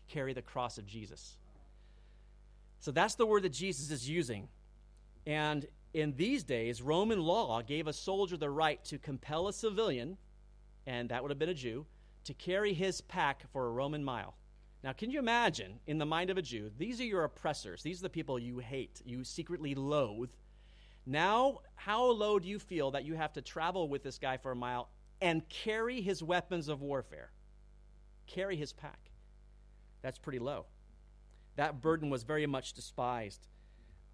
Carry the cross of Jesus. So that's the word that Jesus is using. And in these days, Roman law gave a soldier the right to compel a civilian, and that would have been a Jew, to carry his pack for a Roman mile. Now, can you imagine, in the mind of a Jew, these are your oppressors. These are the people you hate, you secretly loathe. Now, how low do you feel that you have to travel with this guy for a mile and carry his weapons of warfare? Carry his pack. That's pretty low. That burden was very much despised.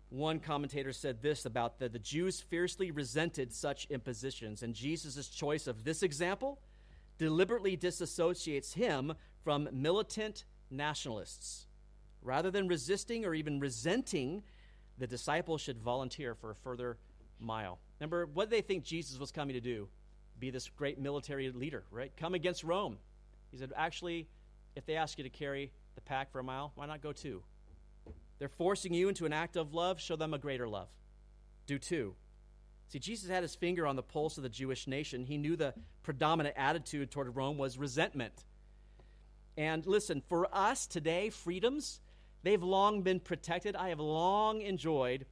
One commentator said this about the Jews fiercely resented such impositions, and Jesus' choice of this example deliberately disassociates him from militant nationalists. Rather than resisting or even resenting, the disciples should volunteer for a further mile. Remember, what did they think Jesus was coming to do? Be this great military leader, right? Come against Rome. He said, actually, if they ask you to carry the pack for a mile, why not go 2? They're forcing you into an act of love. Show them a greater love. Do 2. See, Jesus had his finger on the pulse of the Jewish nation. He knew the predominant attitude toward Rome was resentment. And listen, for us today, freedoms, they've long been protected. I have long enjoyed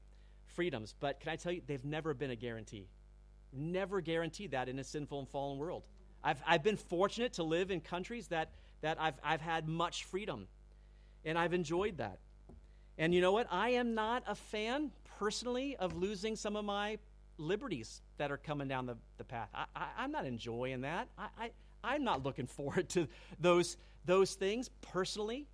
freedoms. But can I tell you, they've never been a guarantee. Never guaranteed that in a sinful and fallen world. I've been fortunate to live in countries that I've had much freedom, and I've enjoyed that. And you know what? I am not a fan, personally, of losing some of my liberties that are coming down the path. I'm not enjoying that. I'm not looking forward to those things, personally.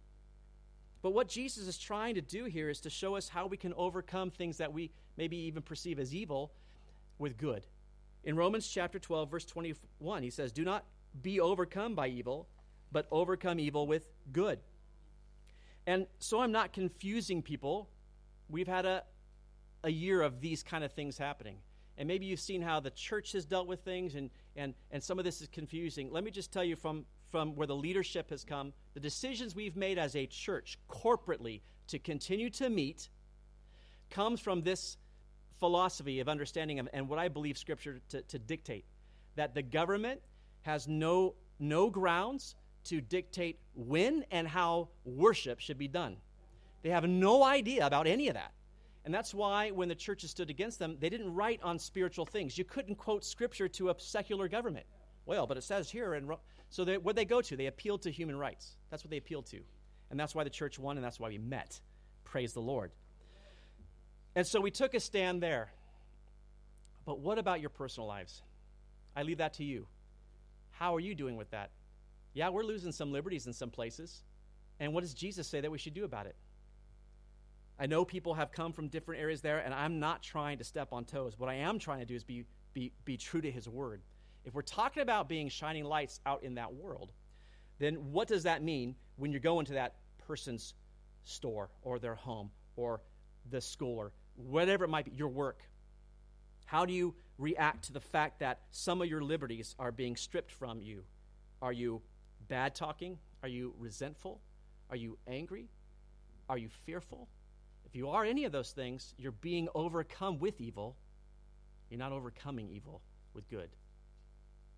But what Jesus is trying to do here is to show us how we can overcome things that we maybe even perceive as evil with good. In Romans chapter 12, verse 21, he says, do not be overcome by evil, but overcome evil with good. And so I'm not confusing people. We've had a year of these kind of things happening. And maybe you've seen how the church has dealt with things, and some of this is confusing. Let me just tell you from where the leadership has come, the decisions we've made as a church corporately to continue to meet comes from this philosophy of understanding of, and what I believe Scripture to dictate, that the government has no grounds to dictate when and how worship should be done. They have no idea about any of that. And that's why when the churches stood against them, they didn't write on spiritual things. You couldn't quote Scripture to a secular government. Well, but it says here, and so what they go to, they appealed to human rights. That's what they appealed to. And that's why the church won, and that's why we met. Praise the Lord. And so we took a stand there. But what about your personal lives? I leave that to you. How are you doing with that? Yeah, we're losing some liberties in some places. And what does Jesus say that we should do about it? I know people have come from different areas there, and I'm not trying to step on toes. What I am trying to do is be true to his word. If we're talking about being shining lights out in that world, then what does that mean when you go into that person's store or their home or the school or whatever it might be, your work? How do you react to the fact that some of your liberties are being stripped from you? Are you bad talking? Are you resentful? Are you angry? Are you fearful? If you are any of those things, you're being overcome with evil. You're not overcoming evil with good.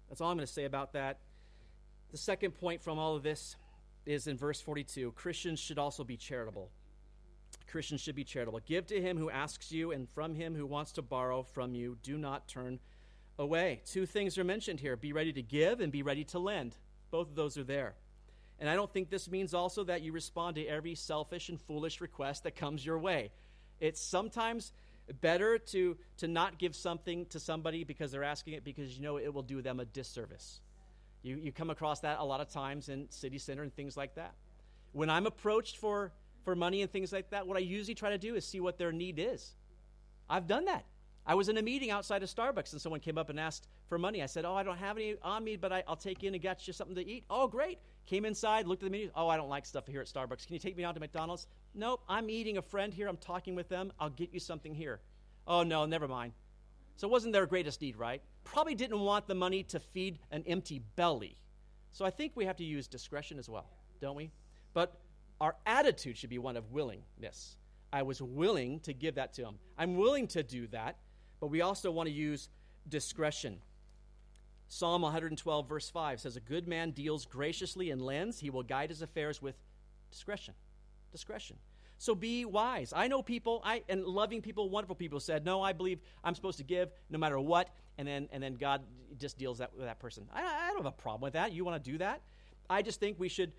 That's all I'm going to say about that. The second point from all of this is in verse 42. Christians should also be charitable. Christians should be charitable. Give to him who asks you, and from him who wants to borrow from you, do not turn away. Two things are mentioned here. Be ready to give and be ready to lend. Both of those are there. And I don't think this means also that you respond to every selfish and foolish request that comes your way. It's sometimes better to not give something to somebody because they're asking it, because you know it will do them a disservice. You come across that a lot of times in city center and things like that. When I'm approached for money and things like that, what I usually try to do is see what their need is. I've done that. I was in a meeting outside of Starbucks, and someone came up and asked for money. I said, I don't have any on me, but I'll take you in and get you something to eat. Oh, great. Came inside, looked at the menu. Oh, I don't like stuff here at Starbucks. Can you take me out to McDonald's? Nope, I'm eating a friend here. I'm talking with them. I'll get you something here. Oh, no, never mind. So it wasn't their greatest need, right? Probably didn't want the money to feed an empty belly. So I think we have to use discretion as well, don't we? But our attitude should be one of willingness. I was willing to give that to him. I'm willing to do that, but we also want to use discretion. Psalm 112, verse 5 says, a good man deals graciously and lends. He will guide his affairs with discretion. Discretion. So be wise. I know people, and loving people, wonderful people said, no, I believe I'm supposed to give no matter what, and then God just deals with that person. I don't have a problem with that. You want to do that? I just think we should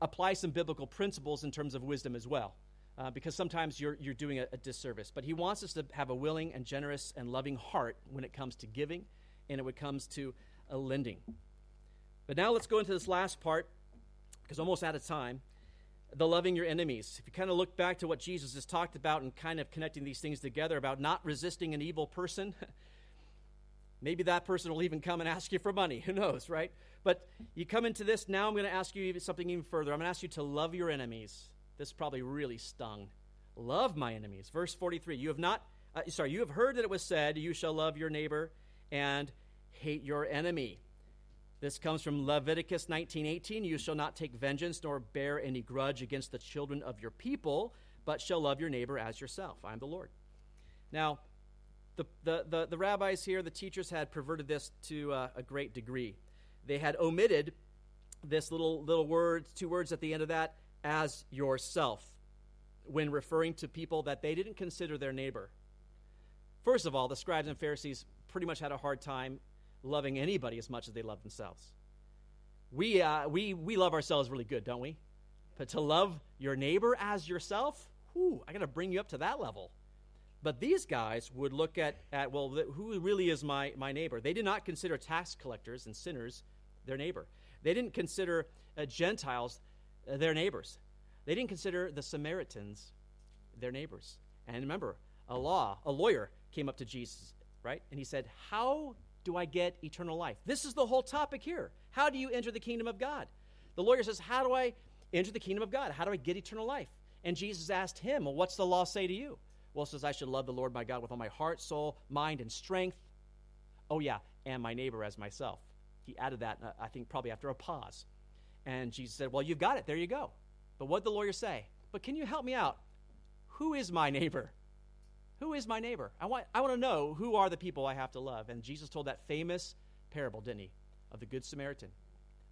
apply some biblical principles in terms of wisdom as well, because sometimes you're doing a disservice. But he wants us to have a willing and generous and loving heart when it comes to giving and when it comes to lending. But now let's go into this last part, because almost out of time. The loving your enemies. If you kind of look back to what Jesus has talked about and kind of connecting these things together about not resisting an evil person, maybe that person will even come and ask you for money. Who knows, right? But you come into this. Now I'm going to ask you something even further. I'm going to ask you to love your enemies. This probably really stung. Love my enemies. Verse 43. You have heard that it was said, you shall love your neighbor and hate your enemy. This comes from Leviticus 19:18. You shall not take vengeance nor bear any grudge against the children of your people, but shall love your neighbor as yourself. I am the Lord. Now, the rabbis here, the teachers, had perverted this to a great degree. They had omitted this little word, two words at the end of that, as yourself, when referring to people that they didn't consider their neighbor. First of all, the scribes and Pharisees pretty much had a hard time loving anybody as much as they love themselves. We love ourselves really good, don't we? But to love your neighbor as yourself, I got to bring you up to that level. But these guys would look at who really is my neighbor? They did not consider tax collectors and sinners their neighbor. They didn't consider Gentiles their neighbors. They didn't consider the Samaritans their neighbors. And remember, a lawyer came up to Jesus, right? And he said, how do I get eternal life? This is the whole topic here. How do you enter the kingdom of God? The lawyer says, how do I enter the kingdom of God? How do I get eternal life? And Jesus asked him, well, what's the law say to you? Well, it says, I should love the Lord my God with all my heart, soul, mind, and strength. Oh, yeah, and my neighbor as myself. He added that, I think, probably after a pause. And Jesus said, well, you've got it. There you go. But what did the lawyer say? But can you help me out? Who is my neighbor? Who is my neighbor? I want to know who are the people I have to love. And Jesus told that famous parable, didn't he, of the Good Samaritan.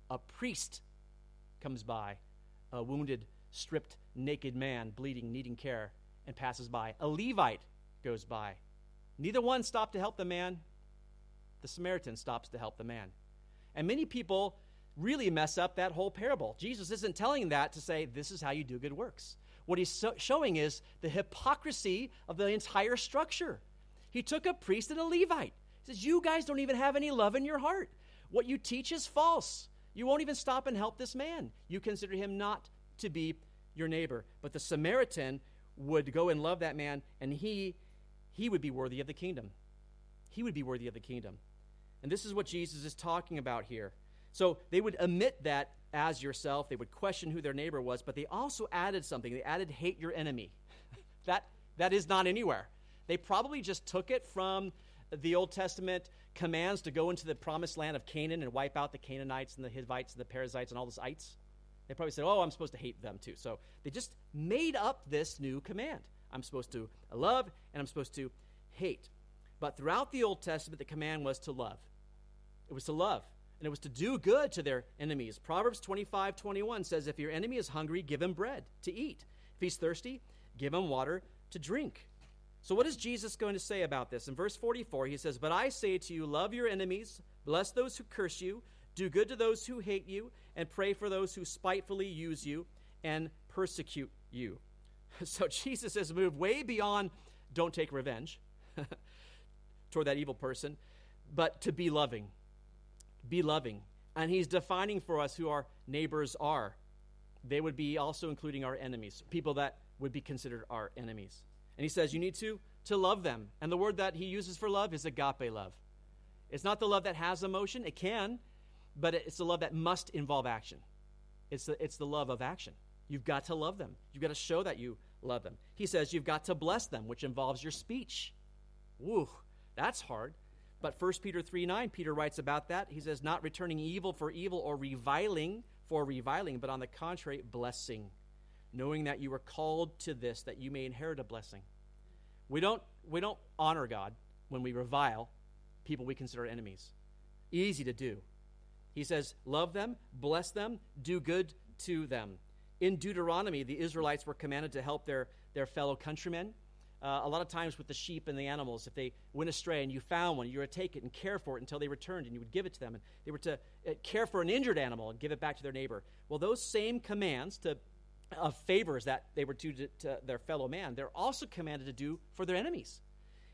A priest comes by, a wounded, stripped, naked man, bleeding, needing care, and passes by. A Levite goes by. Neither one stopped to help the man. The Samaritan stops to help the man. And many people really mess up that whole parable. Jesus isn't telling that to say, this is how you do good works. What he's showing is the hypocrisy of the entire structure. He took a priest and a Levite. He says, you guys don't even have any love in your heart. What you teach is false. You won't even stop and help this man. You consider him not to be your neighbor. But the Samaritan would go and love that man, and he would be worthy of the kingdom. He would be worthy of the kingdom. And this is what Jesus is talking about here. So they would omit that as yourself. They would question who their neighbor was, but they also added something. They added hate your enemy. That is not anywhere. They probably just took it from the Old Testament commands to go into the promised land of Canaan and wipe out the Canaanites and the Hittites and the Perizzites and all those ites. They probably said, I'm supposed to hate them too. So they just made up this new command. I'm supposed to love and I'm supposed to hate. But throughout the Old Testament, the command was to love. It was to love. and it was to do good to their enemies. Proverbs 25:21 says, if your enemy is hungry, give him bread to eat. If he's thirsty, give him water to drink. So what is Jesus going to say about this? In verse 44, he says, but I say to you, love your enemies, bless those who curse you, do good to those who hate you, and pray for those who spitefully use you and persecute you. So Jesus has moved way beyond don't take revenge toward that evil person, but to be loving. Be loving. And he's defining for us who our neighbors are. They would be also including our enemies, people that would be considered our enemies. And he says you need to love them. And the word that he uses for love is agape love. It's not the love that has emotion. It can, but it's the love that must involve action. It's the love of action. You've got to love them. You've got to show that you love them. He says you've got to bless them, which involves your speech. Woo, that's hard. But 1 Peter 3:9, Peter writes about that. He says, not returning evil for evil or reviling for reviling, but on the contrary, blessing, knowing that you were called to this, that you may inherit a blessing. We don't honor God when we revile people we consider enemies. Easy to do. He says, love them, bless them, do good to them. In Deuteronomy, the Israelites were commanded to help their fellow countrymen. A lot of times with the sheep and the animals, if they went astray and you found one, you would take it and care for it until they returned, and you would give it to them. And they were to care for an injured animal and give it back to their neighbor. Well, those same commands of favors that they were to their fellow man, they're also commanded to do for their enemies.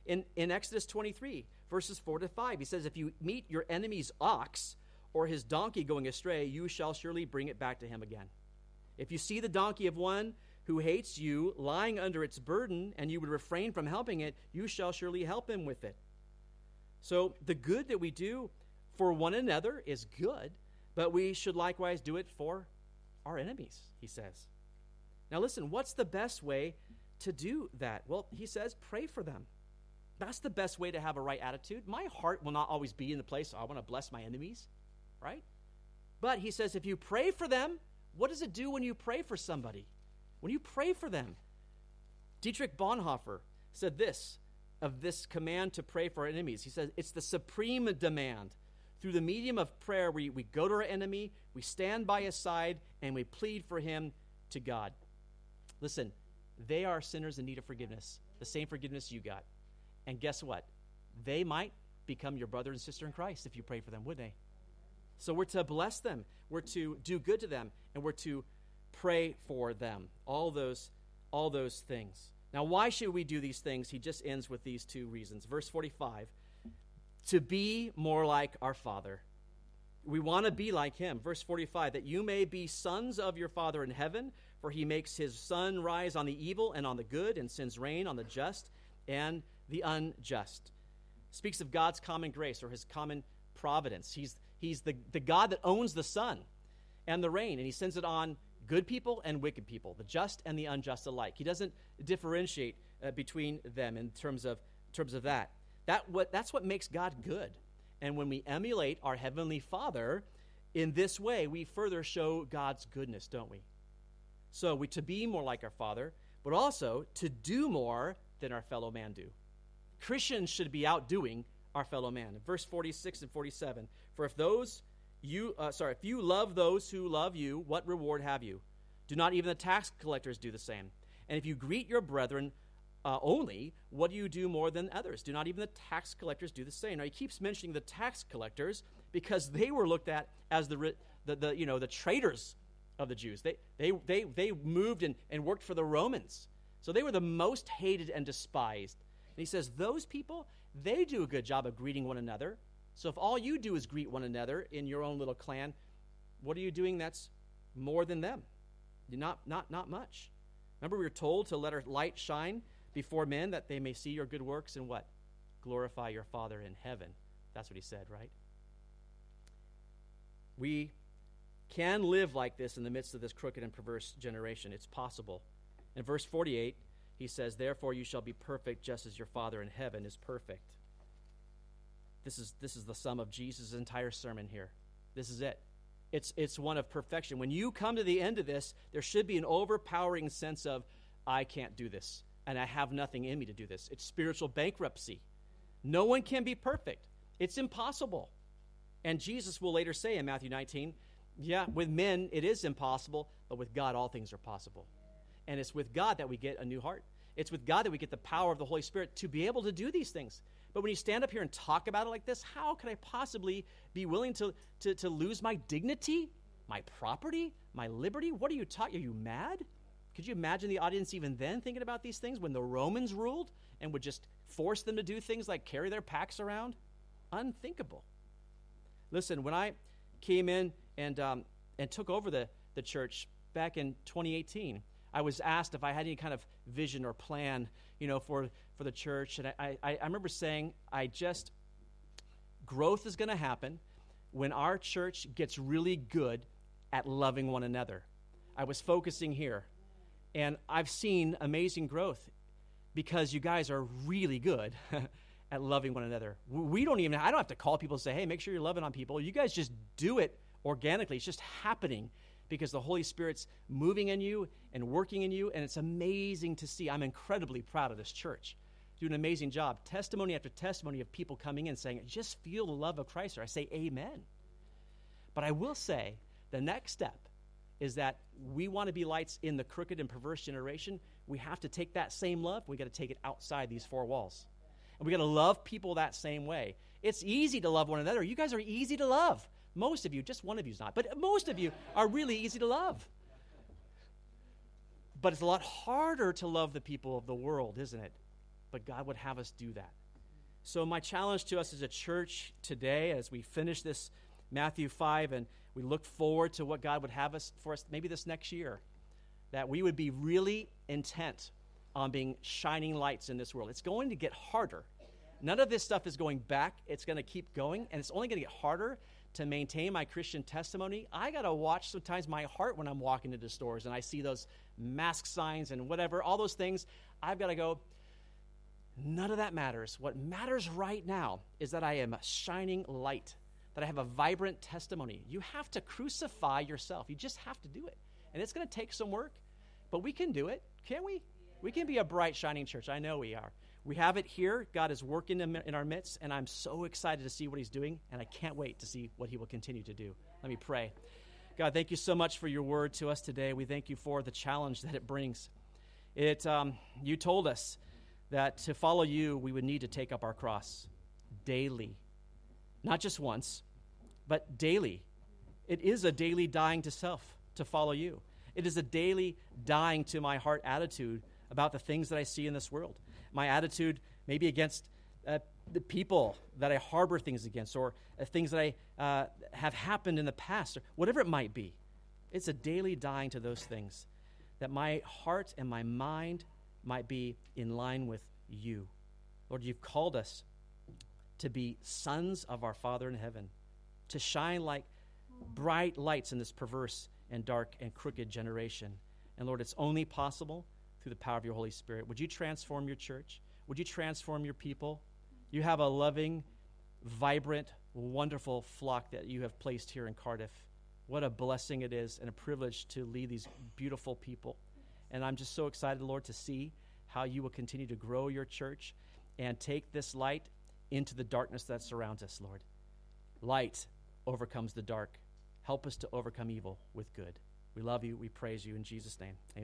In Exodus 23, verses 4-5, he says, if you meet your enemy's ox or his donkey going astray, you shall surely bring it back to him again. If you see the donkey of one who hates you lying under its burden, and you would refrain from helping it, you shall surely help him with it. So the good that we do for one another is good, but we should likewise do it for our enemies, he says. Now listen, what's the best way to do that? Well, he says, pray for them. That's the best way to have a right attitude. My heart will not always be in the place, I want to bless my enemies, right? But he says, if you pray for them, what does it do when you pray for somebody? When you pray for them, Dietrich Bonhoeffer said this, of this command to pray for our enemies. He says, it's the supreme demand. Through the medium of prayer, we go to our enemy, we stand by his side, and we plead for him to God. Listen, they are sinners in need of forgiveness, the same forgiveness you got. And guess what? They might become your brother and sister in Christ if you pray for them, wouldn't they? So we're to bless them, we're to do good to them, and we're to pray for them, all those things. Now, why should we do these things? He just ends with these two reasons. Verse 45, to be more like our Father. We want to be like him. Verse 45, that you may be sons of your Father in heaven, for he makes his sun rise on the evil and on the good, and sends rain on the just and the unjust. Speaks of God's common grace or his common providence. He's the God that owns the sun and the rain, and he sends it on good people and wicked people, the just and the unjust alike. He doesn't differentiate between them in terms of that. That's what makes God good. And when we emulate our Heavenly Father in this way, we further show God's goodness, don't we? So we to be more like our Father, but also to do more than our fellow man do. Christians should be outdoing our fellow man. In verse 46 and 47, for if those if you love those who love you, what reward have you? Do not even the tax collectors do the same? And if you greet your brethren only, what do you do more than others? Do not even the tax collectors do the same? Now he keeps mentioning the tax collectors because they were looked at as the traitors of the Jews. They moved and worked for the Romans, so they were the most hated and despised. And he says those people, they do a good job of greeting one another. So if all you do is greet one another in your own little clan, what are you doing that's more than them? Not much. Remember, we were told to let our light shine before men that they may see your good works and what? Glorify your Father in heaven. That's what he said, right? We can live like this in the midst of this crooked and perverse generation. It's possible. In verse 48, he says, therefore you shall be perfect just as your Father in heaven is perfect. This is the sum of Jesus' entire sermon here. This is it. It's one of perfection. When you come to the end of this, there should be an overpowering sense of, I can't do this, and I have nothing in me to do this. It's spiritual bankruptcy. No one can be perfect. It's impossible. And Jesus will later say in Matthew 19, yeah, with men it is impossible, but with God all things are possible. And it's with God that we get a new heart. It's with God that we get the power of the Holy Spirit to be able to do these things. But when you stand up here and talk about it like this, how could I possibly be willing to lose my dignity, my property, my liberty? What are you talking? Are you mad? Could you imagine the audience even then thinking about these things when the Romans ruled and would just force them to do things like carry their packs around? Unthinkable. Listen, when I came in and took over the church back in 2018, I was asked if I had any kind of vision or plan, you know, for the church. And I remember saying, growth is going to happen when our church gets really good at loving one another. I was focusing here. And I've seen amazing growth because you guys are really good at loving one another. I don't have to call people and say, hey, make sure you're loving on people. You guys just do it organically. It's just happening because the Holy Spirit's moving in you and working in you, and it's amazing to see. I'm incredibly proud of this church. Do an amazing job. Testimony after testimony of people coming in saying, I just feel the love of Christ. Or I say, amen. But I will say the next step is that we want to be lights in the crooked and perverse generation. We have to take that same love. We got to take it outside these four walls. And we got to love people that same way. It's easy to love one another. You guys are easy to love. Most of you, just one of you is not, but most of you are really easy to love. But it's a lot harder to love the people of the world, isn't it? But God would have us do that. So my challenge to us as a church today, as we finish this Matthew 5 and we look forward to what God would have us for us maybe this next year, that we would be really intent on being shining lights in this world. It's going to get harder. None of this stuff is going back. It's going to keep going, and it's only going to get harder to maintain my Christian testimony. I got to watch sometimes my heart when I'm walking into stores and I see those mask signs and whatever, all those things. I've got to go, none of that matters. What matters right now is that I am a shining light, that I have a vibrant testimony. You have to crucify yourself. You just have to do it. And it's going to take some work, but we can do it, can't we? We can be a bright, shining church. I know we are. We have it here. God is working in our midst, and I'm so excited to see what he's doing, and I can't wait to see what he will continue to do. Let me pray. God, thank you so much for your word to us today. We thank you for the challenge that it brings. You told us that to follow you, we would need to take up our cross daily, not just once, but daily. It is a daily dying to self to follow you. It is a daily dying to my heart attitude about the things that I see in this world. My attitude maybe against the people that I harbor things against, or things that I have happened in the past, or whatever it might be. It's a daily dying to those things, that my heart and my mind might be in line with you. Lord, you've called us to be sons of our Father in heaven, to shine like bright lights in this perverse and dark and crooked generation. And Lord, it's only possible through the power of your Holy Spirit. Would you transform your church? Would you transform your people? You have a loving, vibrant, wonderful flock that you have placed here in Cardiff. What a blessing it is and a privilege to lead these beautiful people. And I'm just so excited, Lord, to see how you will continue to grow your church and take this light into the darkness that surrounds us, Lord. Light overcomes the dark. Help us to overcome evil with good. We love you. We praise you in Jesus' name. Amen.